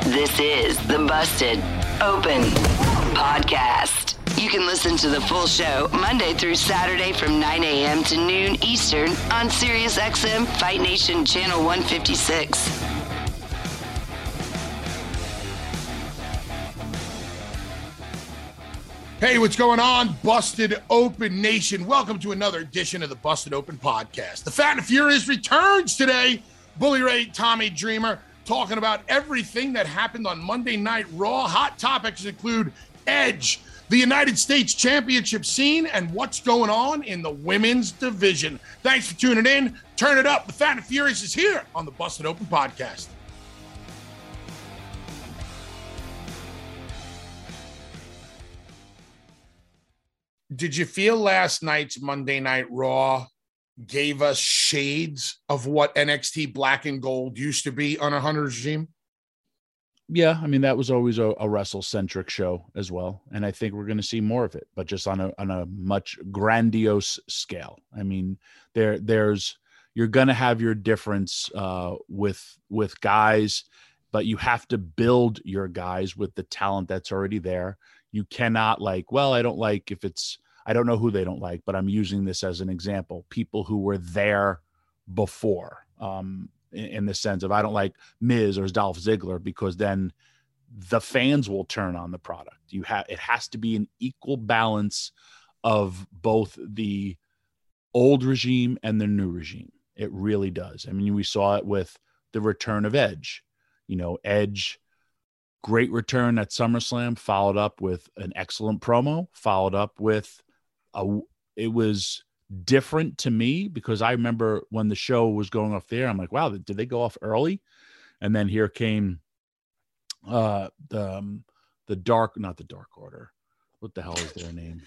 This is the Busted Open Podcast. You can listen to the full show Monday through Saturday from 9 a.m. to noon Eastern on Sirius XM Fight Nation Channel 156. Hey, what's going on, Busted Open Nation? Welcome to another edition of the Busted Open Podcast. The Fat and the Furious returns today. Bully Ray, Tommy Dreamer, talking about everything that happened on Monday Night Raw. Hot topics include Edge, the United States Championship scene, and what's going on in the women's division. Thanks for tuning in. Turn it up. The Fat and Furious is here on the Busted Open Podcast. Did you feel last night's Monday Night Raw gave us shades of what NXT Black and Gold used to be on a Hunter's regime? Yeah, I mean, that was always a wrestle-centric show as well, and I think we're going to see more of it, but just on a much grandiose scale. I mean, there's you're going to have your difference with guys, but you have to build your guys with the talent that's already there. You cannot I don't like if it's I don't know who they don't like, but I'm using this as an example. People who were there before, in the sense of I don't like Miz or Dolph Ziggler, because then the fans will turn on the product. It has to be an equal balance of both the old regime and the new regime. It really does. I mean, we saw it with the return of Edge. You know, Edge, great return at SummerSlam, followed up with an excellent promo, followed up with it was different to me, because I remember when the show was going off there, I'm like, wow, did they go off early? And then here came the dark, not the Dark Order. What the hell is their name?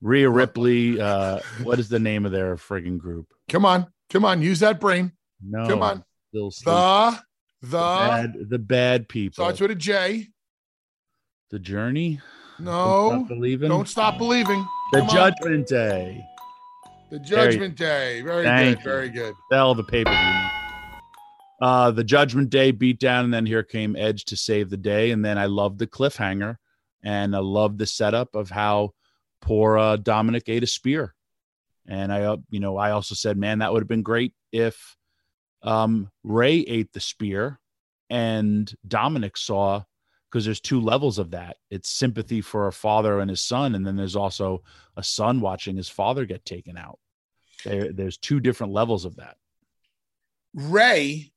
Rhea Ripley. What is the name of their frigging group? Come on. Use that brain. No, come on. The bad people. Starts with a J. The Journey. No, don't stop believing. The Judgment Day. The Judgment Day. Very good. Sell the pay-per-view. The Judgment Day beatdown, and then here came Edge to save the day. And then I loved the cliffhanger, and I loved the setup of how poor Dominic ate a spear. And I also said, man, that would have been great if Rey ate the spear and Dominic saw. Because there's two levels of that. It's sympathy for a father and his son, and then there's also a son watching his father get taken out. There's two different levels of that. Rey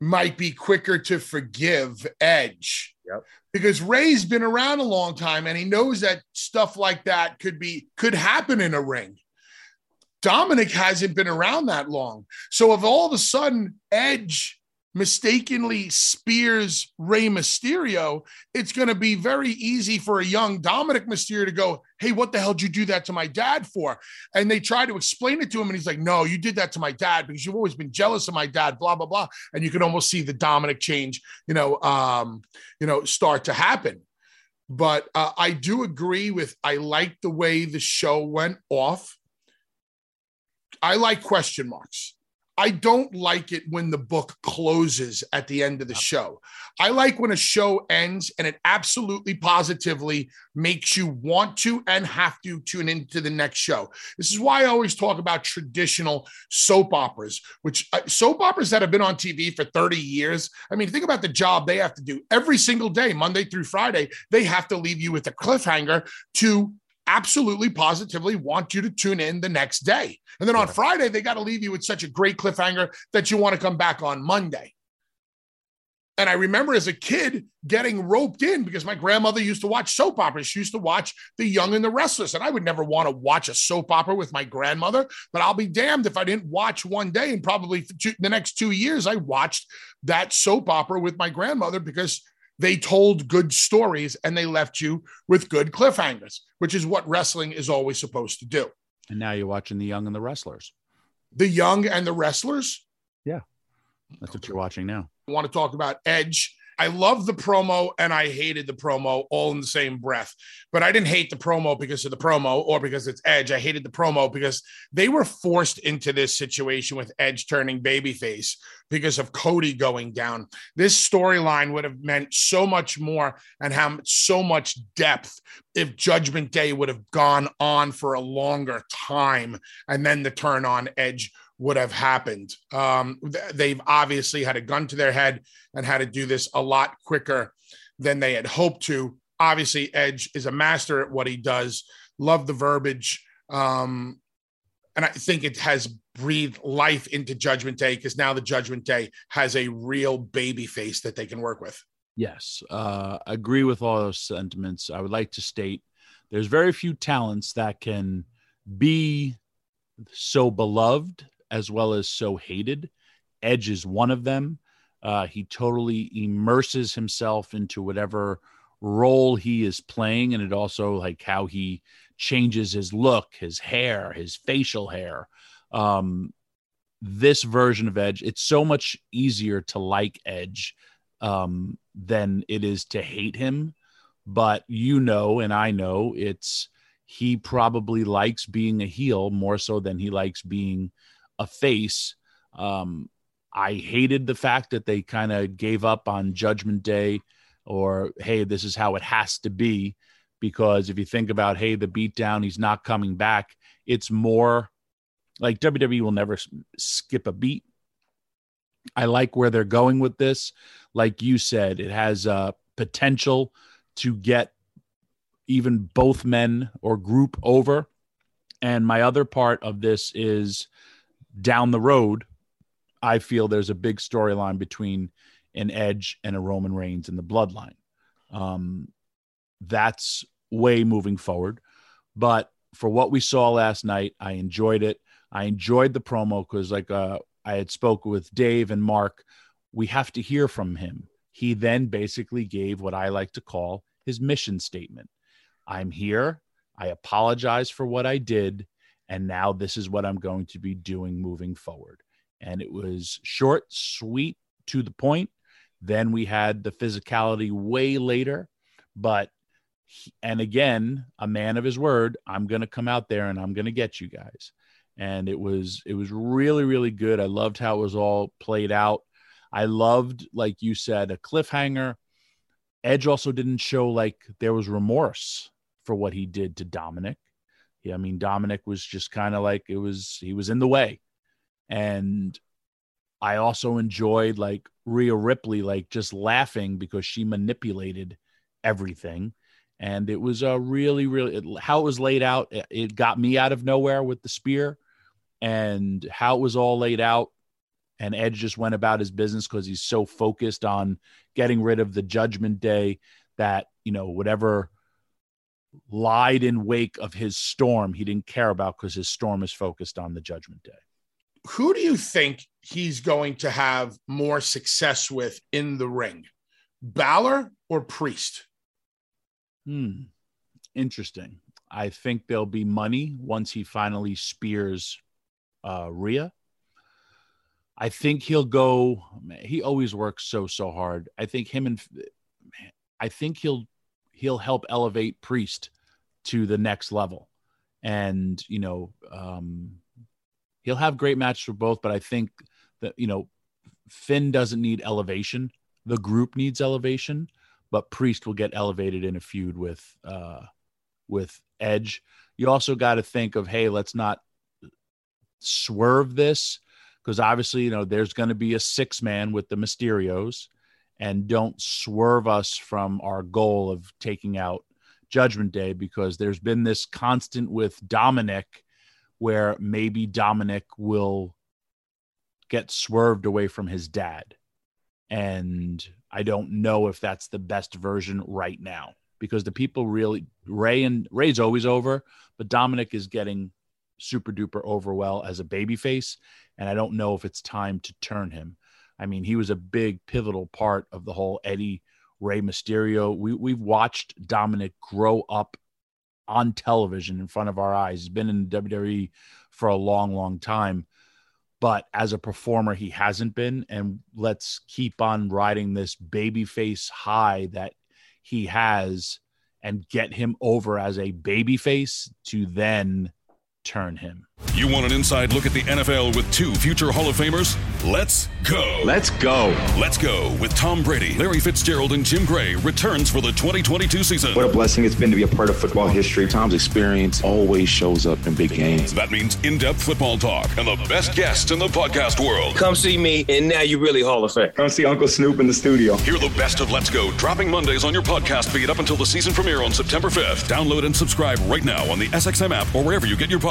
might be quicker to forgive Edge. Yep. Because Rey's been around a long time, and he knows that stuff like that could happen in a ring. Dominic hasn't been around that long. So if all of a sudden Edge mistakenly spears Rey Mysterio, it's going to be very easy for a young Dominic Mysterio to go, hey, what the hell did you do that to my dad for? And they try to explain it to him, and he's like, no, you did that to my dad because you've always been jealous of my dad, blah, blah, blah. And you can almost see the Dominic change, start to happen. But I do agree with, I like the way the show went off. I like question marks. I don't like it when the book closes at the end of the show. I like when a show ends and it absolutely positively makes you want to and have to tune into the next show. This is why I always talk about traditional soap operas, which soap operas that have been on TV for 30 years. I mean, think about the job they have to do every single day, Monday through Friday. They have to leave you with a cliffhanger to absolutely positively want you to tune in the next day. And then on Friday, they got to leave you with such a great cliffhanger that you want to come back on Monday. And I remember as a kid getting roped in because my grandmother used to watch soap operas. She used to watch The Young and the Restless. And I would never want to watch a soap opera with my grandmother, but I'll be damned if I didn't watch one day. And probably for the next 2 years, I watched that soap opera with my grandmother because they told good stories and they left you with good cliffhangers, which is what wrestling is always supposed to do. And now you're watching The Young and the Wrestlers. The Young and the Wrestlers? Yeah. That's what you're watching now. I want to talk about Edge. I love the promo and I hated the promo all in the same breath, but I didn't hate the promo because of the promo or because it's Edge. I hated the promo because they were forced into this situation with Edge turning babyface because of Cody going down. This storyline would have meant so much more and have so much depth if Judgment Day would have gone on for a longer time and then the turn on Edge would have happened. They've obviously had a gun to their head and had to do this a lot quicker than they had hoped to. Obviously, Edge is a master at what he does. Love the verbiage. And I think it has breathed life into Judgment Day because now the Judgment Day has a real baby face that they can work with. Yes, agree with all those sentiments. I would like to state there's very few talents that can be so beloved as well as so hated. Edge is one of them. He totally immerses himself into whatever role he is playing. And it also like how he changes his look, his hair, his facial hair. This version of Edge, it's so much easier to like Edge than it is to hate him. But you know, and I know he probably likes being a heel more so than he likes being a face. I hated the fact that they kind of gave up on Judgment Day or, hey, this is how it has to be, because if you think about, hey, the beatdown, he's not coming back. It's more like WWE will never skip a beat. I like where they're going with this. Like you said, it has potential to get even both men or group over. And my other part of this is, down the road, I feel there's a big storyline between an Edge and a Roman Reigns in the Bloodline. That's way moving forward. But for what we saw last night, I enjoyed it. I enjoyed the promo because I had spoke with Dave and Mark. We have to hear from him. He then basically gave what I like to call his mission statement. I'm here. I apologize for what I did. And now this is what I'm going to be doing moving forward. And it was short, sweet, to the point. Then we had the physicality way later. And again, a man of his word, I'm going to come out there and I'm going to get you guys. And it was really, really good. I loved how it was all played out. I loved, like you said, a cliffhanger. Edge also didn't show like there was remorse for what he did to Dominic. Yeah, I mean, Dominic was just kind of like he was in the way. And I also enjoyed like Rhea Ripley, like just laughing because she manipulated everything. And it was a really, really, how it was laid out. It got me out of nowhere with the spear and how it was all laid out. And Edge just went about his business because he's so focused on getting rid of the Judgment Day that, you know, whatever lied in wake of his storm, he didn't care about because his storm is focused on the Judgment Day. Who do you think he's going to have more success with in the ring? Balor or Priest? Interesting. I think there'll be money once he finally spears Rhea. I think he'll go, man, he always works so hard. I think he'll help elevate Priest to the next level. And, you know, he'll have great matches for both, but I think that, you know, Finn doesn't need elevation. The group needs elevation, but Priest will get elevated in a feud with Edge. You also got to think of, hey, let's not swerve this, because obviously, you know, there's going to be a 6-man with the Mysterios, and don't swerve us from our goal of taking out Judgment Day, because there's been this constant with Dominic where maybe Dominic will get swerved away from his dad. And I don't know if that's the best version right now, because the people really, Rey's always over, but Dominic is getting super duper over well as a babyface. And I don't know if it's time to turn him. I mean, he was a big pivotal part of the whole Eddie Rey Mysterio. We've watched Dominic grow up on television in front of our eyes. He's been in WWE for a long, long time. But as a performer, he hasn't been, and let's keep on riding this babyface high that he has and get him over as a babyface to then turn him. You want an inside look at the NFL with two future Hall of Famers? Let's go. Let's go. Let's go with Tom Brady, Larry Fitzgerald, and Jim Gray returns for the 2022 season. What a blessing it's been to be a part of football history. Tom's experience always shows up in big games. That means in-depth football talk and the best guests in the podcast world. Come see me, and now you really Hall of Fame. Come see Uncle Snoop in the studio. Hear the best of Let's Go, dropping Mondays on your podcast feed up until the season premiere on September 5th. Download and subscribe right now on the SXM app or wherever you get your podcast.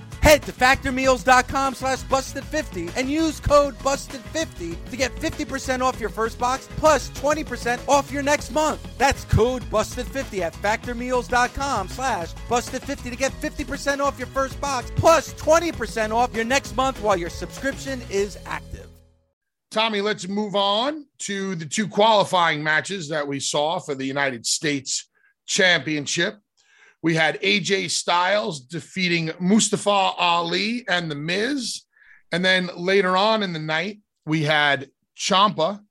Head to factormeals.com/busted50 and use code busted50 to get 50% off your first box plus 20% off your next month. That's code busted50 at factormeals.com/busted50 to get 50% off your first box plus 20% off your next month while your subscription is active. Tommy, let's move on to the two qualifying matches that we saw for the United States Championship. We had AJ Styles defeating Mustafa Ali and The Miz. And then later on in the night, we had Ciampa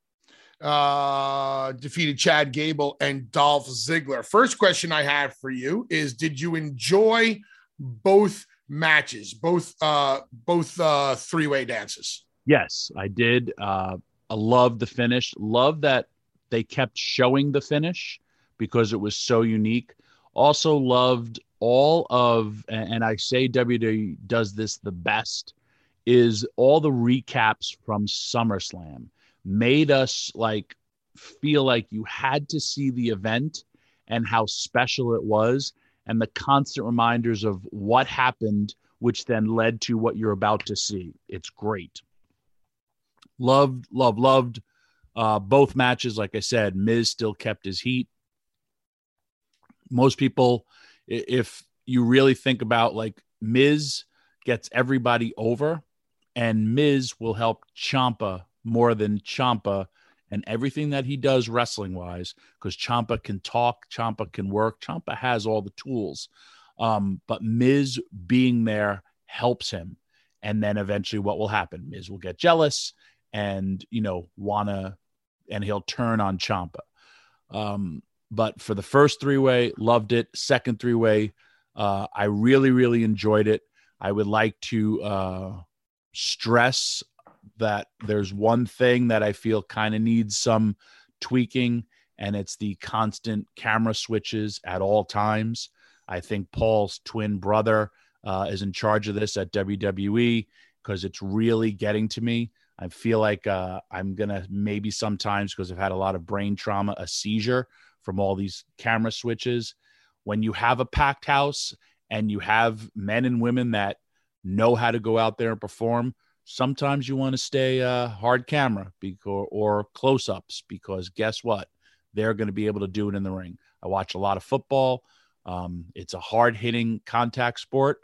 defeated Chad Gable and Dolph Ziggler. First question I have for you is, did you enjoy both matches, both three-way dances? Yes, I did. I loved the finish. Loved that they kept showing the finish because it was so unique. Also loved all of, and I say WWE does this the best, is all the recaps from SummerSlam. made us like feel like you had to see the event and how special it was, and the constant reminders of what happened, which then led to what you're about to see. It's great. Loved. Both matches, like I said, Miz still kept his heat. Most people, if you really think about, like, Miz gets everybody over, and Miz will help Ciampa more than Ciampa and everything that he does wrestling-wise, because Ciampa can talk, Ciampa can work, Ciampa has all the tools. But Miz being there helps him. And then eventually what will happen? Miz will get jealous and, you know, and he'll turn on Ciampa. But for the first three-way, loved it. Second three-way, I really, really enjoyed it. I would like to stress that there's one thing that I feel kind of needs some tweaking, and it's the constant camera switches at all times. I think Paul's twin brother is in charge of this at WWE, because it's really getting to me. I feel like I'm going to maybe sometimes, because I've had a lot of brain trauma, a seizure from all these camera switches. When you have a packed house and you have men and women that know how to go out there and perform, sometimes you want to stay hard camera or close-ups, because guess what? They're going to be able to do it in the ring. I watch a lot of football. It's a hard-hitting contact sport.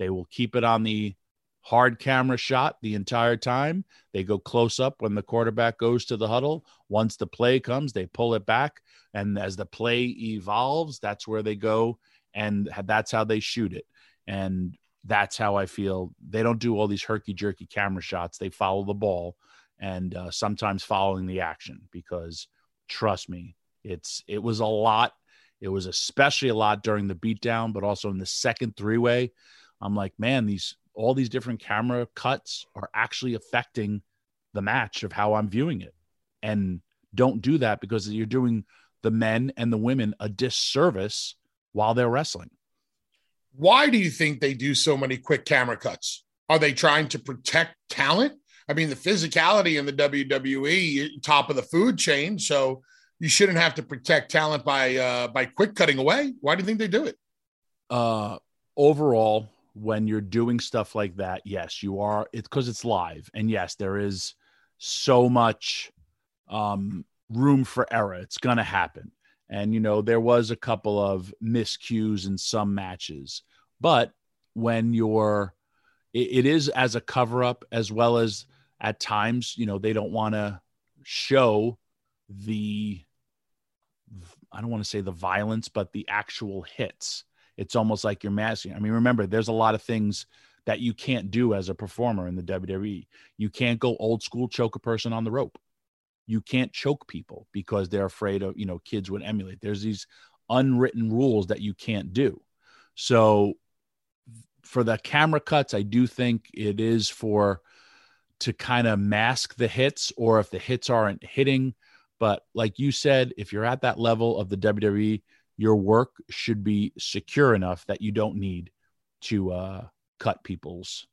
They will keep it on the hard camera shot the entire time. They go close up when the quarterback goes to the huddle. Once the play comes, they pull it back. And as the play evolves, that's where they go. And that's how they shoot it. And that's how I feel. They don't do all these herky-jerky camera shots. They follow the ball and sometimes following the action, because trust me, it was a lot. It was especially a lot during the beatdown, but also in the second three-way. I'm like, man, all these different camera cuts are actually affecting the match of how I'm viewing it. And don't do that, because you're doing the men and the women a disservice while they're wrestling. Why do you think they do so many quick camera cuts? Are they trying to protect talent? I mean, the physicality in the WWE, top of the food chain. So you shouldn't have to protect talent by quick cutting away. Why do you think they do it? Overall, when you're doing stuff like that, yes, you are. It's because it's live. And yes, there is so much room for error. It's going to happen. And, you know, there was a couple of miscues in some matches. But when it is as a cover-up, as well as at times, you know, they don't want to show I don't want to say the violence, but the actual hits. It's almost like you're masking. I mean, remember, there's a lot of things that you can't do as a performer in the WWE. You can't go old school, choke a person on the rope. You can't choke people because they're afraid of, you know, kids would emulate. There's these unwritten rules that you can't do. So for the camera cuts, I do think it is to kind of mask the hits, or if the hits aren't hitting. But like you said, if you're at that level of the WWE, your work should be secure enough that you don't need to cut people's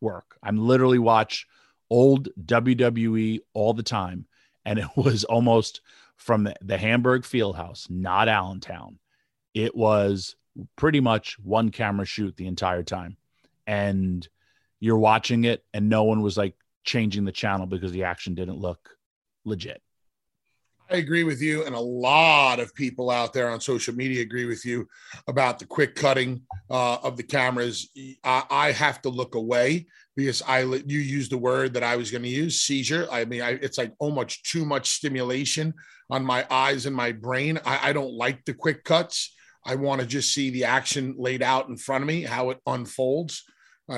work. I'm literally watch old WWE all the time, and it was almost from the Hamburg Fieldhouse, not Allentown. It was pretty much one camera shoot the entire time, and you're watching it, and no one was like changing the channel because the action didn't look legit. I agree with you, and a lot of people out there on social media agree with you about the quick cutting of the cameras. I have to look away because you used the word that I was going to use, seizure. I mean, it's like almost too much stimulation on my eyes and my brain. I don't like the quick cuts. I want to just see the action laid out in front of me, how it unfolds.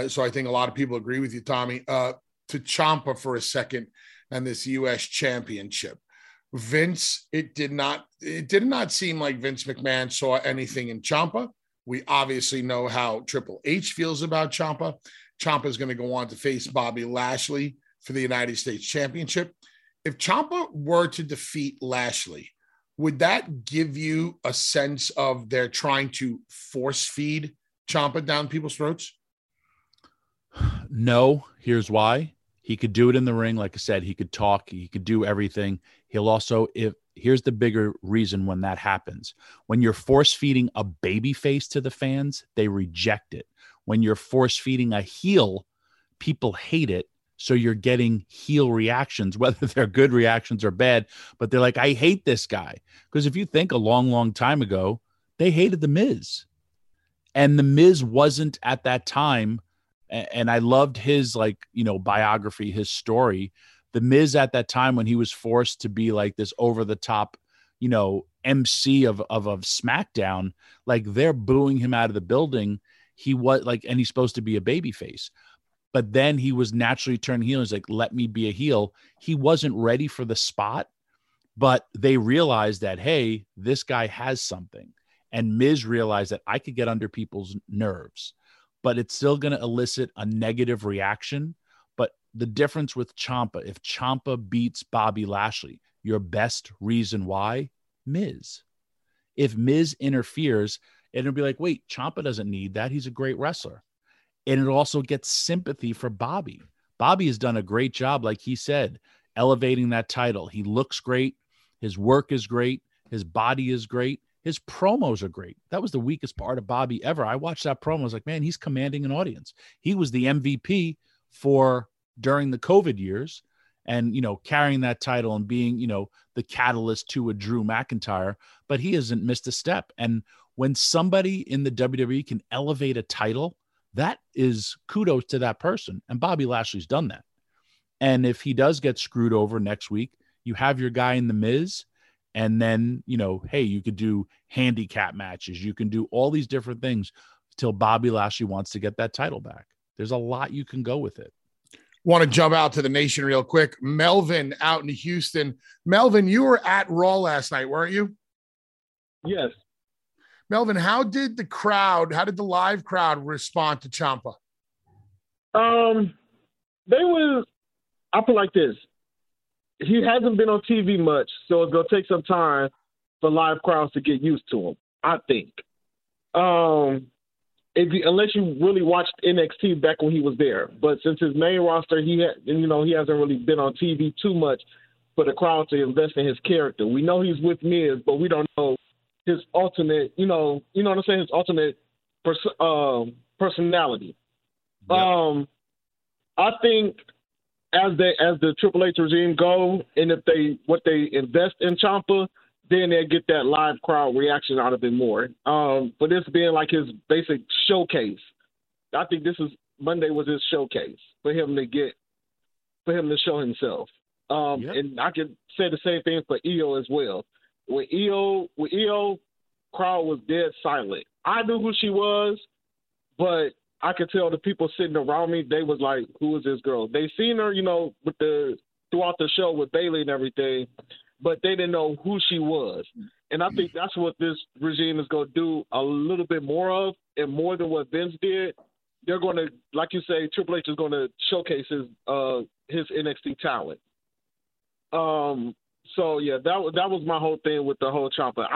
So I think a lot of people agree with you, Tommy. To Ciampa for a second and this U.S. championship. Vince, it did not seem like Vince McMahon saw anything in Ciampa. We obviously know how Triple H feels about Ciampa. Ciampa is going to go on to face Bobby Lashley for the United States Championship. If Ciampa were to defeat Lashley, would that give you a sense of they're trying to force feed Ciampa down people's throats? No. Here's why. He could do it in the ring. Like I said, he could talk. He could do everything. He'll also, if here's the bigger reason when that happens, when you're force feeding a baby face to the fans, they reject it. When you're force feeding a heel, people hate it. So you're getting heel reactions, whether they're good reactions or bad, but they're like, I hate this guy. Because if you think a long, long time ago, they hated The Miz. And The Miz wasn't at that time. And I loved his, like, you know, biography, his story. The Miz at that time when he was forced to be like this over the top, you know, MC of SmackDown, like they're booing him out of the building. He was like, and he's supposed to be a babyface, but then he was naturally turned heel. He's like, let me be a heel. He wasn't ready for the spot, but they realized that, hey, this guy has something. And Miz realized that I could get under people's nerves, but it's still going to elicit a negative reaction. But the difference with Ciampa, if Ciampa beats Bobby Lashley, your best reason why? Miz. If Miz interferes, it'll be like, wait, Ciampa doesn't need that. He's a great wrestler. And it also gets sympathy for Bobby. Bobby has done a great job, like he said, elevating that title. He looks great. His work is great. His body is great. His promos are great. That was the weakest part of Bobby ever. I watched that promo. I was like, man, he's commanding an audience. He was the MVP for during the COVID years and, you know, carrying that title and being, you know, the catalyst to a Drew McIntyre, but he hasn't missed a step. And when somebody in the WWE can elevate a title, that is kudos to that person. And Bobby Lashley's done that. And if he does get screwed over next week, you have your guy in The Miz. And then, you know, hey, you could do handicap matches. You can do all these different things till Bobby Lashley wants to get that title back. There's a lot you can go with it. Want to jump out to the nation real quick. Melvin out in Houston. Melvin, you were at Raw last night, weren't you? Yes. Melvin, how did the live crowd respond to Ciampa? I put like this. He hasn't been on TV much, so it's going to take some time for live crowds to get used to him, I think. Unless you really watched NXT back when he was there. But since his main roster, he hasn't really been on TV too much for the crowd to invest in his character. We know he's with Miz, but we don't know his alternate, you know what I'm saying, his alternate personality. Yep. I think as the Triple H regime go, and if they invest in Ciampa, then they'll get that live crowd reaction out of it more. But this being like his basic showcase, I think Monday was his showcase for him to show himself. Yep. And I could say the same thing for Iyo as well. With Iyo, crowd was dead silent. I knew who she was, but I could tell the people sitting around me, they was like, who is this girl? They seen her, you know, throughout the show with Bayley and everything, but they didn't know who she was. And I think that's what this regime is going to do a little bit more of, and more than what Vince did. They're going to, like you say, Triple H is going to showcase his NXT talent. So, yeah, that was my whole thing with the whole Ciampa.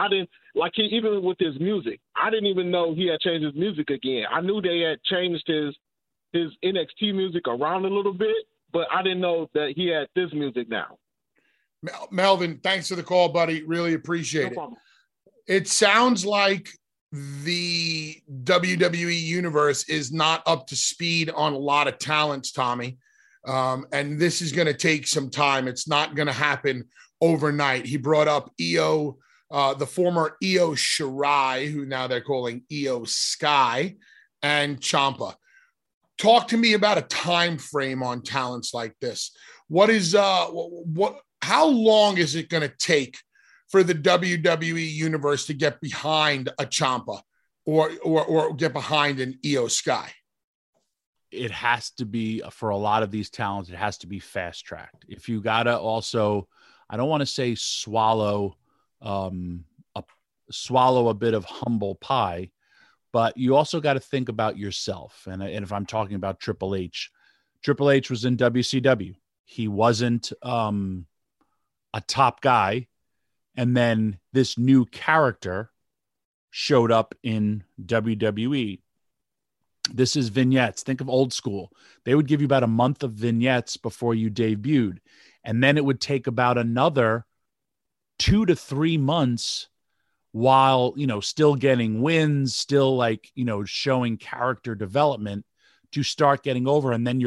Even with his music, I didn't even know he had changed his music again. I knew they had changed his NXT music around a little bit, but I didn't know that he had this music now. Melvin, thanks for the call, buddy. Really appreciate it. It sounds like the WWE universe is not up to speed on a lot of talents, Tommy. And this is going to take some time. It's not going to happen overnight. He brought up Iyo, the former Iyo Shirai, who now they're calling Iyo Sky, and Ciampa. Talk to me about a time frame on talents like this. How long is it going to take for the WWE universe to get behind a Ciampa or get behind an Iyo Sky? It has to be, for a lot of these talents, it has to be fast tracked. If you got to also, I don't want to say swallow a bit of humble pie, but you also got to think about yourself. And if I'm talking about Triple H was in WCW. He wasn't a top guy. And then this new character showed up in WWE. This is vignettes. Think of old school. They would give you about a month of vignettes before you debuted. And then it would take about another 2 to 3 months while, you know, still getting wins, still like, you know, showing character development to start getting over. And then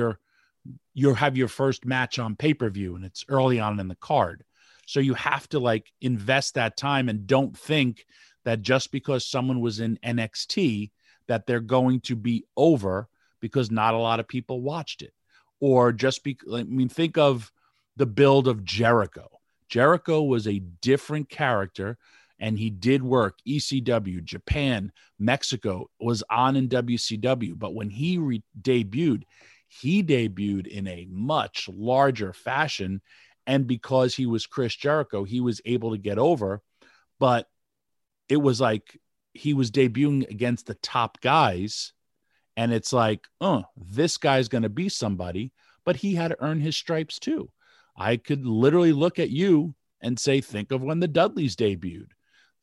you'll have your first match on pay-per-view and it's early on in the card. So you have to like invest that time and don't think that just because someone was in NXT that they're going to be over because not a lot of people watched it. Or just be, I mean, think of the build of Jericho. Jericho was a different character and he did work. ECW, Japan, Mexico, was on in WCW. But when he debuted in a much larger fashion. And because he was Chris Jericho, he was able to get over. But it was like he was debuting against the top guys. And it's like, this guy's going to be somebody. But he had to earn his stripes too. I could literally look at you and say, think of when the Dudleys debuted.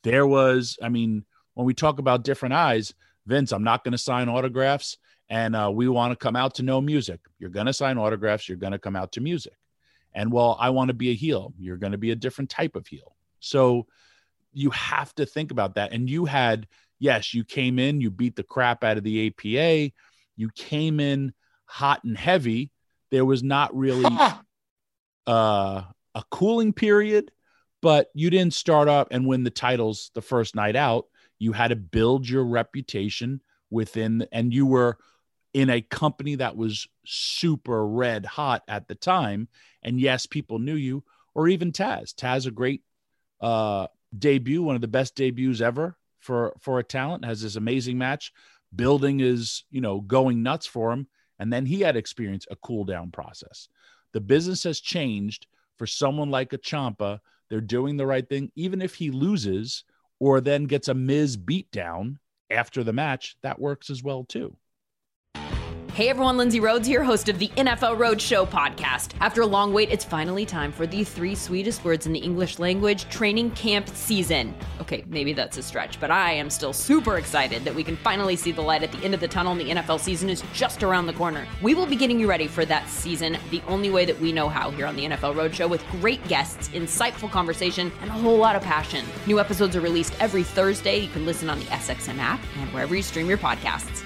There was, I mean, when we talk about different eyes, Vince, I'm not going to sign autographs. And we want to come out to no music. You're going to sign autographs. You're going to come out to music. And well, I want to be a heel. You're going to be a different type of heel. So you have to think about that. And you had, yes, you came in, you beat the crap out of the APA. You came in hot and heavy. There was not really a cooling period, but you didn't start up and win the titles the first night out. You had to build your reputation within, and you were in a company that was super red hot at the time. And yes, people knew you, or even Taz, a great debut, one of the best debuts ever for a talent, has this amazing match. Building is, you know, going nuts for him. And then he had experienced a cool down process. The business has changed for someone like a Ciampa. They're doing the right thing. Even if he loses or then gets a Miz beatdown after the match, that works as well too. Hey everyone, Lindsay Rhodes here, host of the NFL Roadshow podcast. After a long wait, it's finally time for the 3 sweetest words in the English language training camp season. Okay, maybe that's a stretch, but I am still super excited that we can finally see the light at the end of the tunnel and the NFL season is just around the corner. We will be getting you ready for that season the only way that we know how here on the NFL Roadshow with great guests, insightful conversation, and a whole lot of passion. New episodes are released every Thursday. You can listen on the SXM app and wherever you stream your podcasts.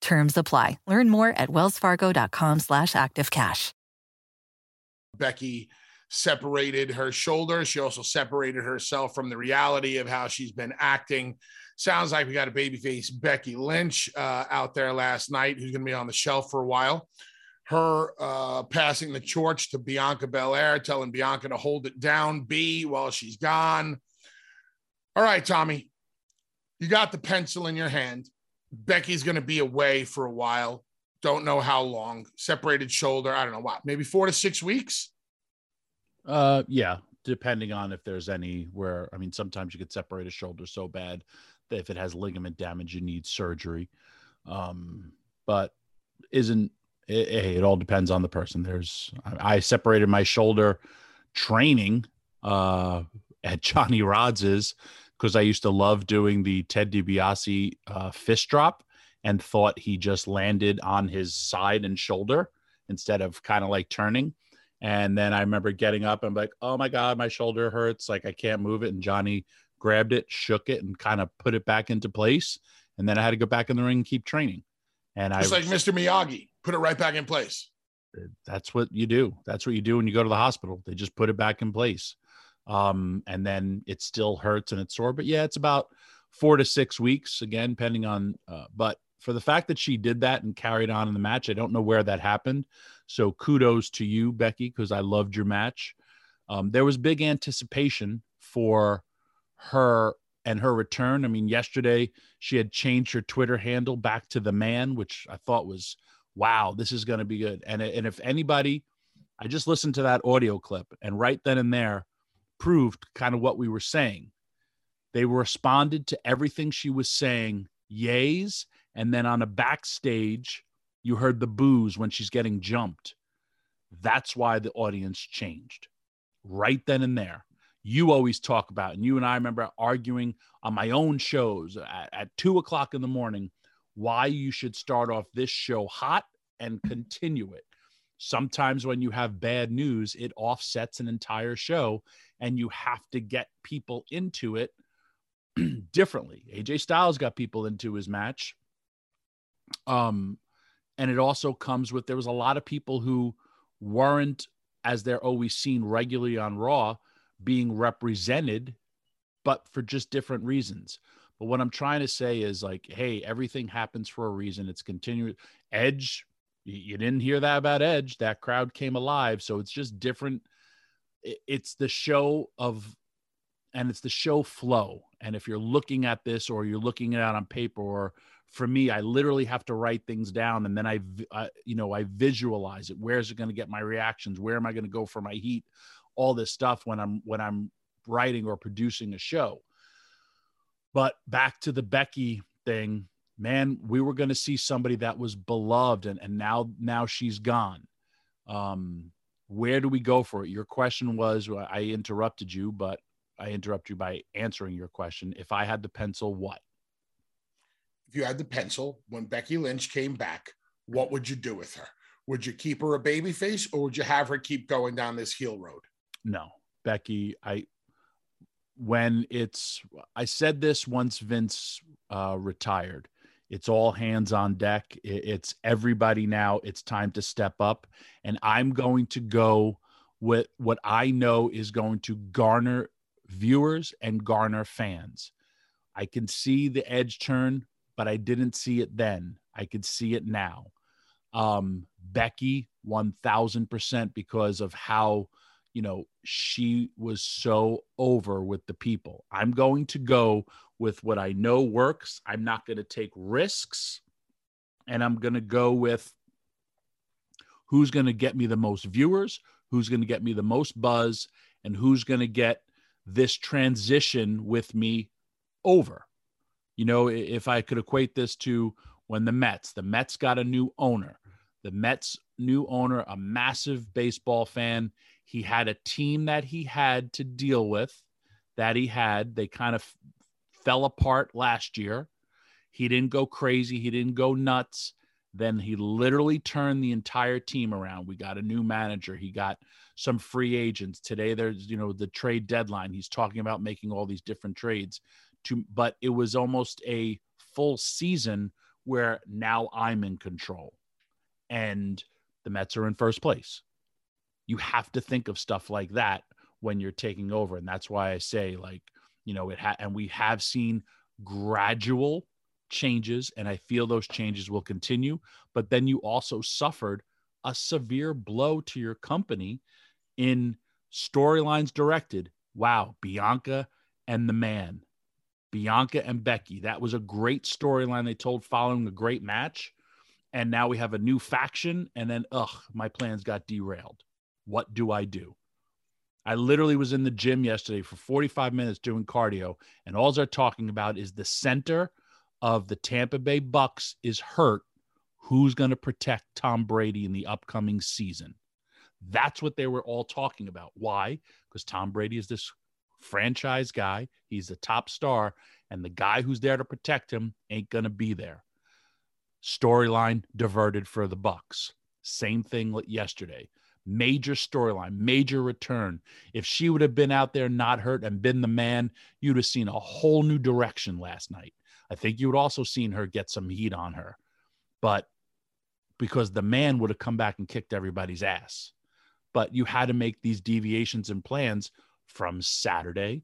Terms apply. Learn more at wellsfargo.com/activecash. Becky separated her shoulder. She also separated herself from the reality of how she's been acting. Sounds like we got a babyface Becky Lynch out there last night, who's going to be on the shelf for a while. Her passing the torch to Bianca Belair, telling Bianca to hold it down, B, while she's gone. All right, Tommy, you got the pencil in your hand. Becky's going to be away for a while. Don't know how long. Separated shoulder. I don't know what. Maybe 4 to 6 weeks? Yeah, depending on if there's any where, I mean, sometimes you could separate a shoulder so bad that if it has ligament damage, you need surgery. But isn't – it all depends on the person. There's – I separated my shoulder training at Johnny Rods's because I used to love doing the Ted DiBiase fist drop and thought he just landed on his side and shoulder instead of kind of like turning. And then I remember getting up and like, oh my God, my shoulder hurts. Like I can't move it. And Johnny grabbed it, shook it, and kind of put it back into place. And then I had to go back in the ring and keep training. And it's like Mr. Miyagi, put it right back in place. That's what you do. That's what you do when you go to the hospital. They just put it back in place. And then it still hurts and it's sore, but yeah, it's about 4 to 6 weeks again, depending on, but for the fact that she did that and carried on in the match, I don't know where that happened. So kudos to you, Becky, because I loved your match. There was big anticipation for her and her return. I mean, yesterday she had changed her Twitter handle back to The Man, which I thought was, wow, this is going to be good. And if anybody, I just listened to that audio clip and right then and there proved kind of what we were saying. They responded to everything she was saying, yays. And then on a backstage, you heard the boos when she's getting jumped. That's why the audience changed right then and there. You always talk about, and you and I remember arguing on my own shows at 2 o'clock in the morning, why you should start off this show hot and continue it. Sometimes when you have bad news, it offsets an entire show and you have to get people into it differently. AJ Styles got people into his match. And it also comes with, there was a lot of people who weren't, as they're always seen regularly on Raw, being represented, but for just different reasons. But what I'm trying to say is like, hey, everything happens for a reason. It's continuous. Edge, you didn't hear that about Edge. That crowd came alive. So it's just different. It's the show of, and it's the show flow. And if you're looking at this or you're looking it out on paper, or for me, I literally have to write things down and then I visualize it. Where's it going to get my reactions? Where am I going to go for my heat? All this stuff when I'm writing or producing a show. But back to the Becky thing, man, we were going to see somebody that was beloved and now she's gone. Where do we go for it? Your question was, I interrupted you, but I interrupt you by answering your question. If I had the pencil, what? If you had the pencil, when Becky Lynch came back, what would you do with her? Would you keep her a babyface or would you have her keep going down this heel road? No, Becky, I said this once Vince retired, it's all hands on deck. It's everybody now. It's time to step up. And I'm going to go with what I know is going to garner viewers and garner fans. I can see the Edge turn, but I didn't see it then. I could see it now. Becky 1000% because of how, she was so over with the people. I'm going to go with what I know works. I'm not going to take risks, and I'm going to go with who's going to get me the most viewers, who's going to get me the most buzz, and who's going to get this transition with me over. If I could equate this to when the Mets got a new owner, the Mets new owner, a massive baseball fan, he had a team that he had to deal with, that he had. They kind of fell apart last year. He didn't go crazy. He didn't go nuts. Then he literally turned the entire team around. We got a new manager. He got some free agents. Today there's, the trade deadline. He's talking about making all these different trades. But it was almost a full season where now I'm in control and the Mets are in first place. You have to think of stuff like that when you're taking over. And that's why I say and we have seen gradual changes, and I feel those changes will continue, but then you also suffered a severe blow to your company in storylines directed. Wow. Bianca and Becky. That was a great storyline they told following a great match. And now we have a new faction. And then, my plans got derailed. What do I do? I literally was in the gym yesterday for 45 minutes doing cardio. And all they're talking about is the center of the Tampa Bay Bucks is hurt. who's going to protect Tom Brady in the upcoming season. That's what they were all talking about. Why? Because Tom Brady is this franchise guy. He's a top star, and the guy who's there to protect him ain't going to be there. Storyline diverted for the Bucks. Same thing yesterday. Major storyline, major return. If she would have been out there not hurt and been the man, you'd have seen a whole new direction last night. I think you would also seen her get some heat on her, but because the man would have come back and kicked everybody's ass. But you had to make these deviations and plans from Saturday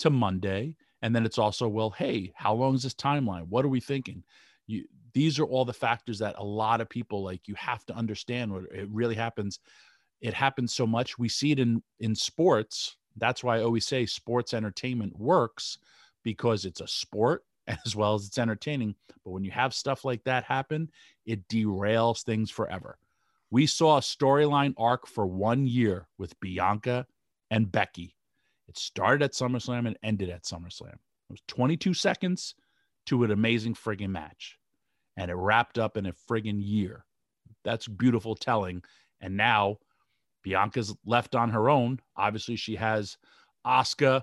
to Monday. And then it's also, well, hey, how long is this timeline? What are we thinking? These are all the factors that a lot of people, like, you have to understand what it really happens. It happens so much. We see it in sports. That's why I always say sports entertainment works, because it's a sport as well as it's entertaining. But when you have stuff like that happen, it derails things forever. We saw a storyline arc for 1 year with Bianca and Becky. It started at SummerSlam and ended at SummerSlam. It was 22 seconds to an amazing friggin' match. And it wrapped up in a friggin' year. That's beautiful telling. And now Bianca's left on her own. Obviously, she has Asuka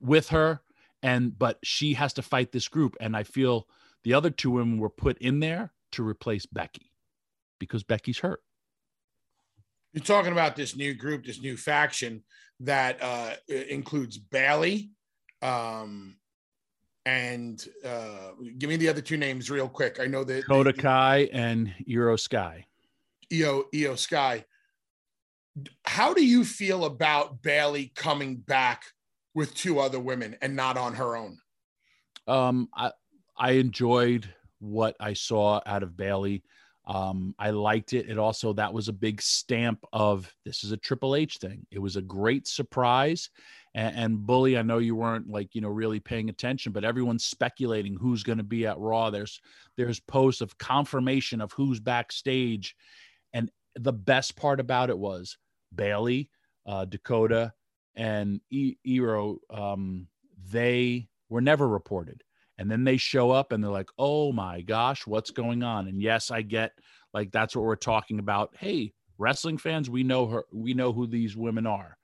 with her, but she has to fight this group. And I feel the other two women were put in there to replace Becky because Becky's hurt. You're talking about this new group, this new faction that includes Bayley, and give me the other two names real quick. I know that Kodakai and Iyo Sky. Iyo Sky. How do you feel about Bayley coming back with two other women and not on her own? I enjoyed what I saw out of Bayley. I liked it. It also, that was a big stamp of this is a Triple H thing. It was a great surprise. And Bully, I know you weren't really paying attention, but everyone's speculating who's going to be at Raw. There's posts of confirmation of who's backstage. And the best part about it was Bayley, Dakota, and Iyo, they were never reported. And then they show up and they're like, oh my gosh, what's going on? And yes, I get that's what we're talking about. Hey, wrestling fans, we know her. We know who these women are.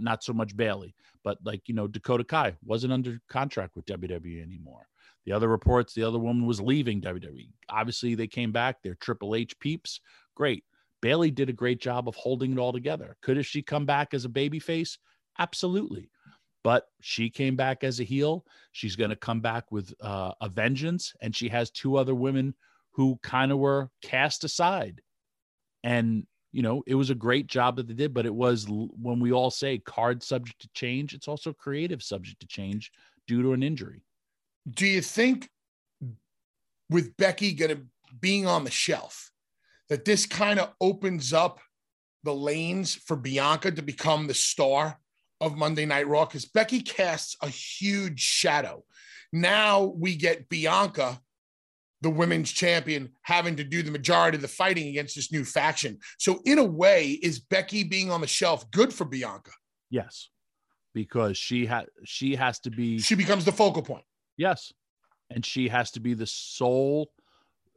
Not so much Bayley, but Dakota Kai wasn't under contract with WWE anymore. The other reports, the other woman was leaving WWE. Obviously, they came back. They're Triple H peeps. Great. Bayley did a great job of holding it all together. Could she come back as a babyface? Absolutely. But she came back as a heel. She's going to come back with a vengeance. And she has two other women who kind of were cast aside. And, it was a great job that they did. But it was, when we all say card subject to change, it's also creative subject to change due to an injury. Do you think with Becky being on the shelf, that this kind of opens up the lanes for Bianca to become the star of Monday Night Raw? Because Becky casts a huge shadow. Now we get Bianca, the women's champion, having to do the majority of the fighting against this new faction. So in a way, is Becky being on the shelf good for Bianca? Yes, because she becomes the focal point. Yes, and she has to be the sole.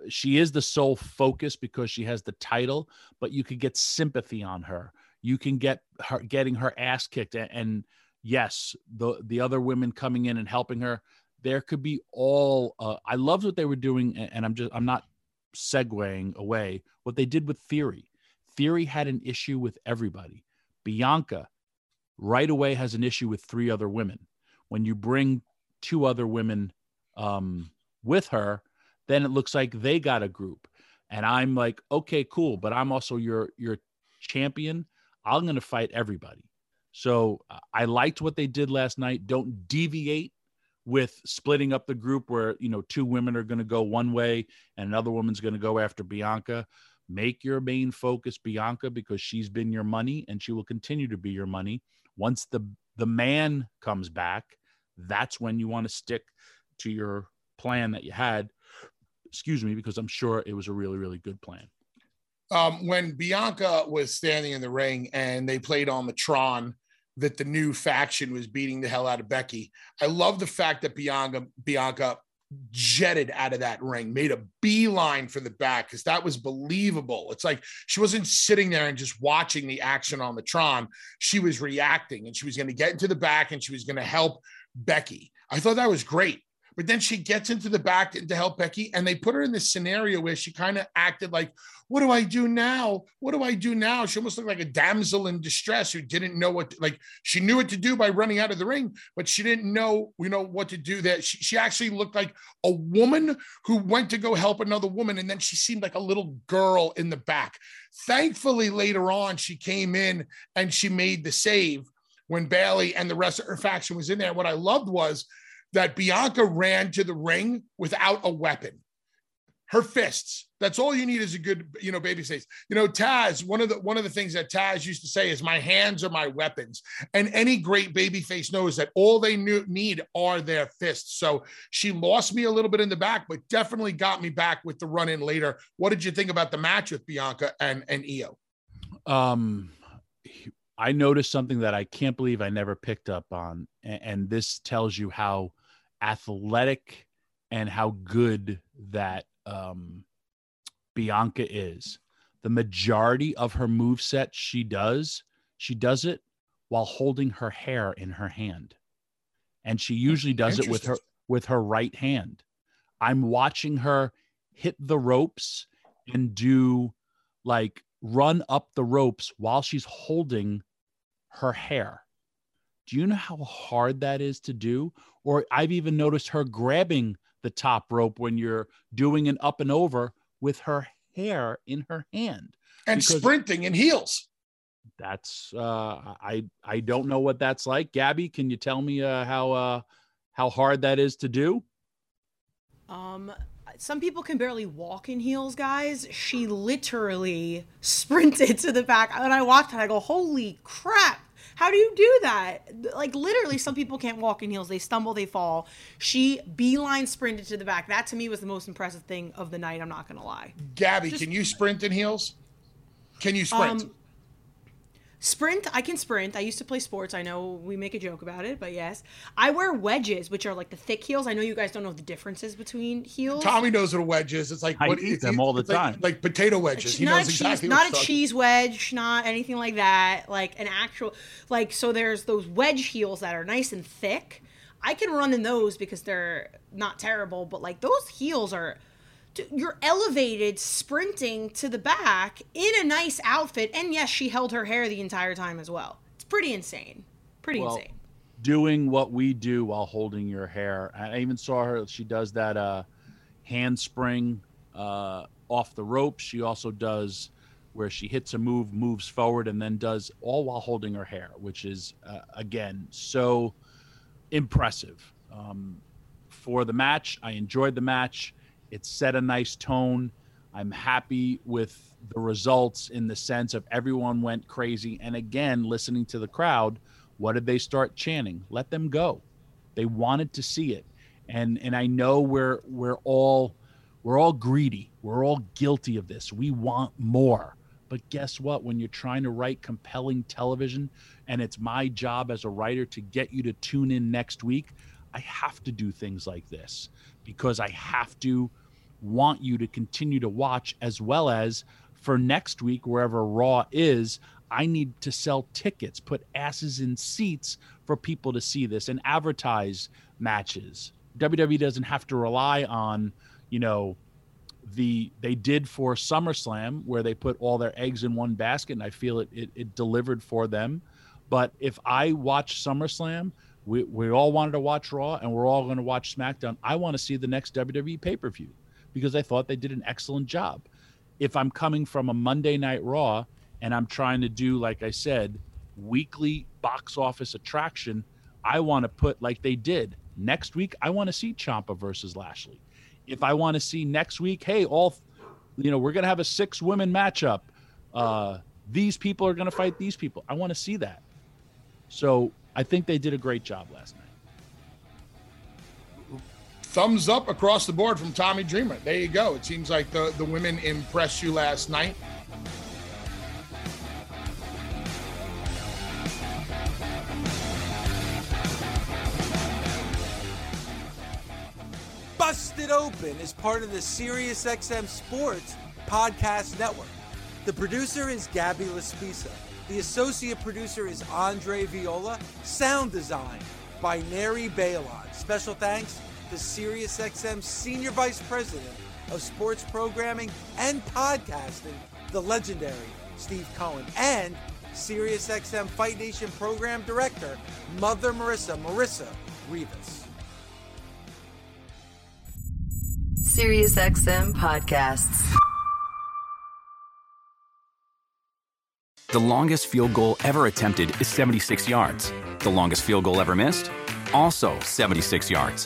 She is the sole focus because she has the title, but you could get sympathy on her. You can get her getting her ass kicked. And yes, the other women coming in and helping her, there could be all, I loved what they were doing. And I'm not segueing away what they did with Theory. Theory had an issue with everybody. Bianca right away has an issue with three other women. When you bring two other women with her, then it looks like they got a group. And I'm like, okay, cool. But I'm also your champion. I'm going to fight everybody. So I liked what they did last night. Don't deviate with splitting up the group where, two women are going to go one way and another woman's going to go after Bianca. Make your main focus Bianca, because she's been your money and she will continue to be your money. Once the man comes back, that's when you want to stick to your plan that you had. Excuse me, because I'm sure it was a really, really good plan. When Bianca was standing in the ring and they played on the Tron that the new faction was beating the hell out of Becky, I love the fact that Bianca jetted out of that ring, made a beeline for the back, because that was believable. It's like she wasn't sitting there and just watching the action on the Tron. She was reacting, and she was going to get into the back, and she was going to help Becky. I thought that was great. But then she gets into the back to help Becky, and they put her in this scenario where she kind of acted like, what do I do now? What do I do now? She almost looked like a damsel in distress who didn't know what, like she knew what to do by running out of the ring, but she didn't know, you know, what to do there. She actually looked like a woman who went to go help another woman. And then she seemed like a little girl in the back. Thankfully, later on, she came in and she made the save when Bayley and the rest of her faction was in there. What I loved was that Bianca ran to the ring without a weapon, her fists. That's all you need is a good, you know, baby face. You know, Taz, one of the things that Taz used to say is, my hands are my weapons. And any great baby face knows that all they need are their fists. So she lost me a little bit in the back, but definitely got me back with the run in later. What did you think about the match with Bianca and Iyo? I noticed something that I can't believe I never picked up on. And this tells you how athletic and how good that Bianca is. The majority of her moveset she does it while holding her hair in her hand. And she usually does it with her right hand. I'm watching her hit the ropes and do like run up the ropes while she's holding her hair. Do you know how hard that is to do? Or I've even noticed her grabbing the top rope when you're doing an up and over with her hair in her hand and sprinting in heels. That's I don't know what that's like. Gabby, can you tell me how hard that is to do? Some people can barely walk in heels, guys. She literally sprinted to the back. And I watched it, I go, holy crap. How do you do that? Like, literally, some people can't walk in heels. They stumble, they fall. She beeline sprinted to the back. That, to me, was the most impressive thing of the night. I'm not going to lie. Gabby, can you sprint in heels? Can you sprint? I can sprint. I used to play sports. I know we make a joke about it, but yes. I wear wedges, which are like the thick heels. I know you guys don't know the differences between heels. Tommy knows what a wedge is. It's like I eat them all the time. Like potato wedges. He knows exactly what it's not a cheese wedge, not anything like that. Like an actual, like, so there's those wedge heels that are nice and thick. I can run in those because they're not terrible, but like those heels are, you're elevated sprinting to the back in a nice outfit. And yes, she held her hair the entire time as well. It's pretty insane. Doing what we do while holding your hair. I even saw her. She does that handspring off the rope. She also does where she hits a move, moves forward, and then does all while holding her hair, which is, again, so impressive. For the match, I enjoyed the match. It set a nice tone. I'm happy with the results in the sense of everyone went crazy. And again, listening to the crowd, what did they start chanting? Let them go. They wanted to see it. And I know we're all greedy. We're all guilty of this. We want more. But guess what? When you're trying to write compelling television, and it's my job as a writer to get you to tune in next week, I have to do things like this because I have to want you to continue to watch, as well as for next week, wherever Raw is, I need to sell tickets, put asses in seats for people to see this and advertise matches. WWE doesn't have to rely on, you know, they did for SummerSlam where they put all their eggs in one basket, and I feel it delivered for them. But if I watch SummerSlam, we all wanted to watch Raw, and we're all going to watch SmackDown. I want to see the next WWE pay-per-view because I thought they did an excellent job. If I'm coming from a Monday Night Raw and I'm trying to do, like I said, weekly box office attraction, I want to put like they did. Next week, I want to see Ciampa versus Lashley. If I want to see next week, hey, we're going to have a 6-women matchup. These people are going to fight these people. I want to see that. So I think they did a great job last night. Thumbs up across the board from Tommy Dreamer. There you go. It seems like the women impressed you last night. Bust! It Open is part of the Sirius XM Sports Podcast Network. The producer is Gabby Laspisa. The associate producer is Andre Viola. Sound design by Neri Bailon. Special thanks to Sirius XM Senior Vice President of Sports Programming and Podcasting, the legendary Steve Cohen, and Sirius XM Fight Nation Program Director, Mother Marissa Rivas. Sirius XM Podcasts. The longest field goal ever attempted is 76 yards. The longest field goal ever missed? Also 76 yards.